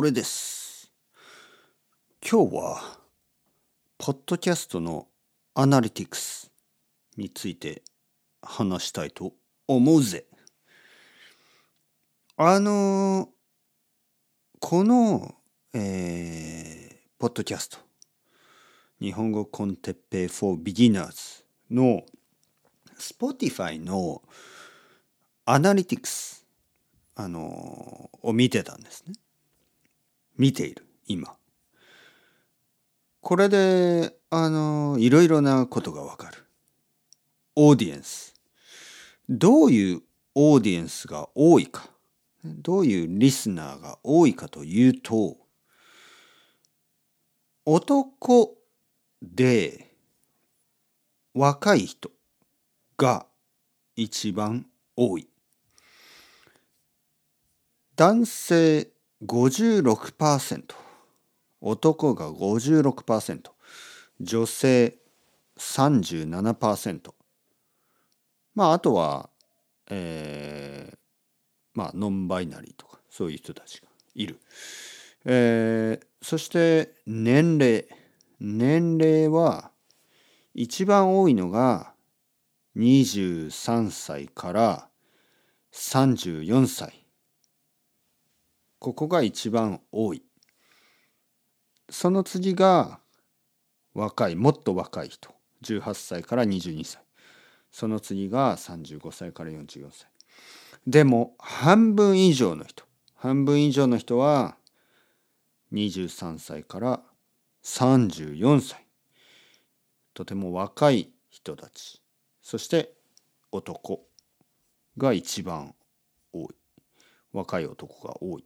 俺です。今日はポッドキャストのアナリティクスについて話したいと思うぜ。この、ポッドキャスト日本語コンテッペイ for beginners の Spotify のアナリティクスを見てたんですね。見ている今。これでいろいろなことがわかる。オーディエンス、どういうオーディエンスが多いか、どういうリスナーが多いかというと、男で若い人が一番多い。男性 56%、 男が 56%、 女性 37%。 あとは、ノンバイナリーとかそういう人たちがいる。そして年齢は一番多いのが23歳から34歳。ここが一番多い。その次が若い、もっと若い人。18歳から22歳。その次が35歳から44歳。でも半分以上の人は23歳から34歳。とても若い人たち。そして男が一番多い。若い男が多い。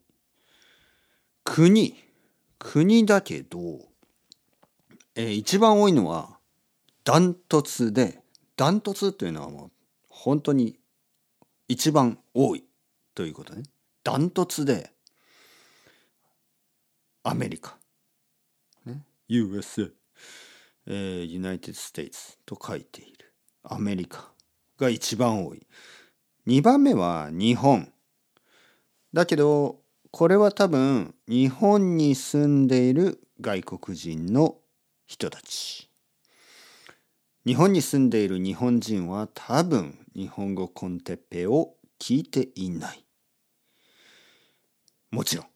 国だけど、一番多いのはダントツで、ダントツというのはもう本当に一番多いということね。ダントツでアメリカ、ね、USA、United States と書いているアメリカが一番多い。2番目は日本。だけどこれは多分日本に住んでいる外国人の人たち。日本に住んでいる日本人は多分日本語コンテッペを聞いていない。もちろん。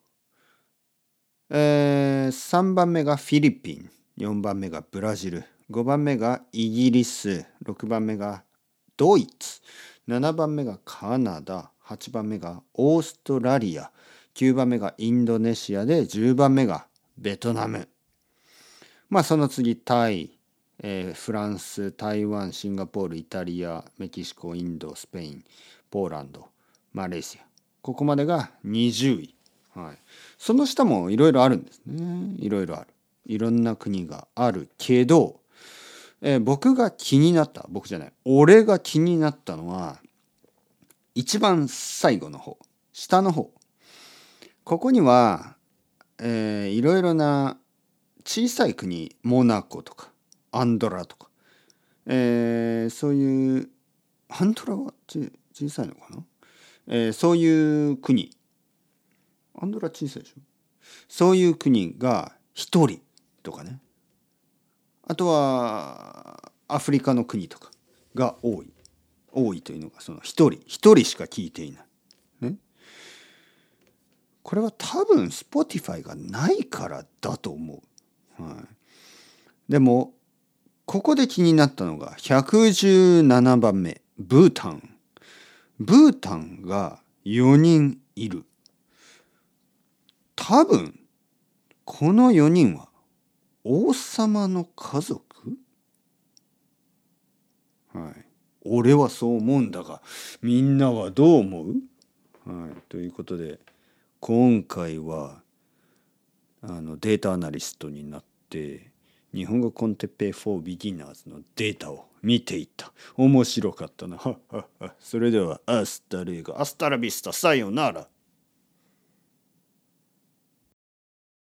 3番目がフィリピン、4番目がブラジル、5番目がイギリス、6番目がドイツ、7番目がカナダ、8番目がオーストラリア、9番目がインドネシアで、10番目がベトナム。その次タイ、フランス、台湾、シンガポール、イタリア、メキシコ、インド、スペイン、ポーランド、マレーシア。ここまでが20位。はい、その下もいろいろあるんですね。いろいろある。いろんな国があるけど、俺が気になったのは、一番最後の方、下の方。ここには、いろいろな小さい国、モナコとかアンドラとか、そういうアンドラは小さいのかな、そういう国、アンドラ小さいでしょ、そういう国が1人とかね。あとはアフリカの国とかが多いというのが、その一人しか聞いていない、ね、これは多分 Spotify がないからだと思う、はい、でもここで気になったのが117番目ブータンが4人いる。多分この4人は王様の家族？はい、俺はそう思うんだが、みんなはどう思う？はい、ということで今回はデータアナリストになって日本語コンテッペイ for beginners のデータを見ていった。面白かったな。それではアスタレガ、アスタラビスタ、さよなら。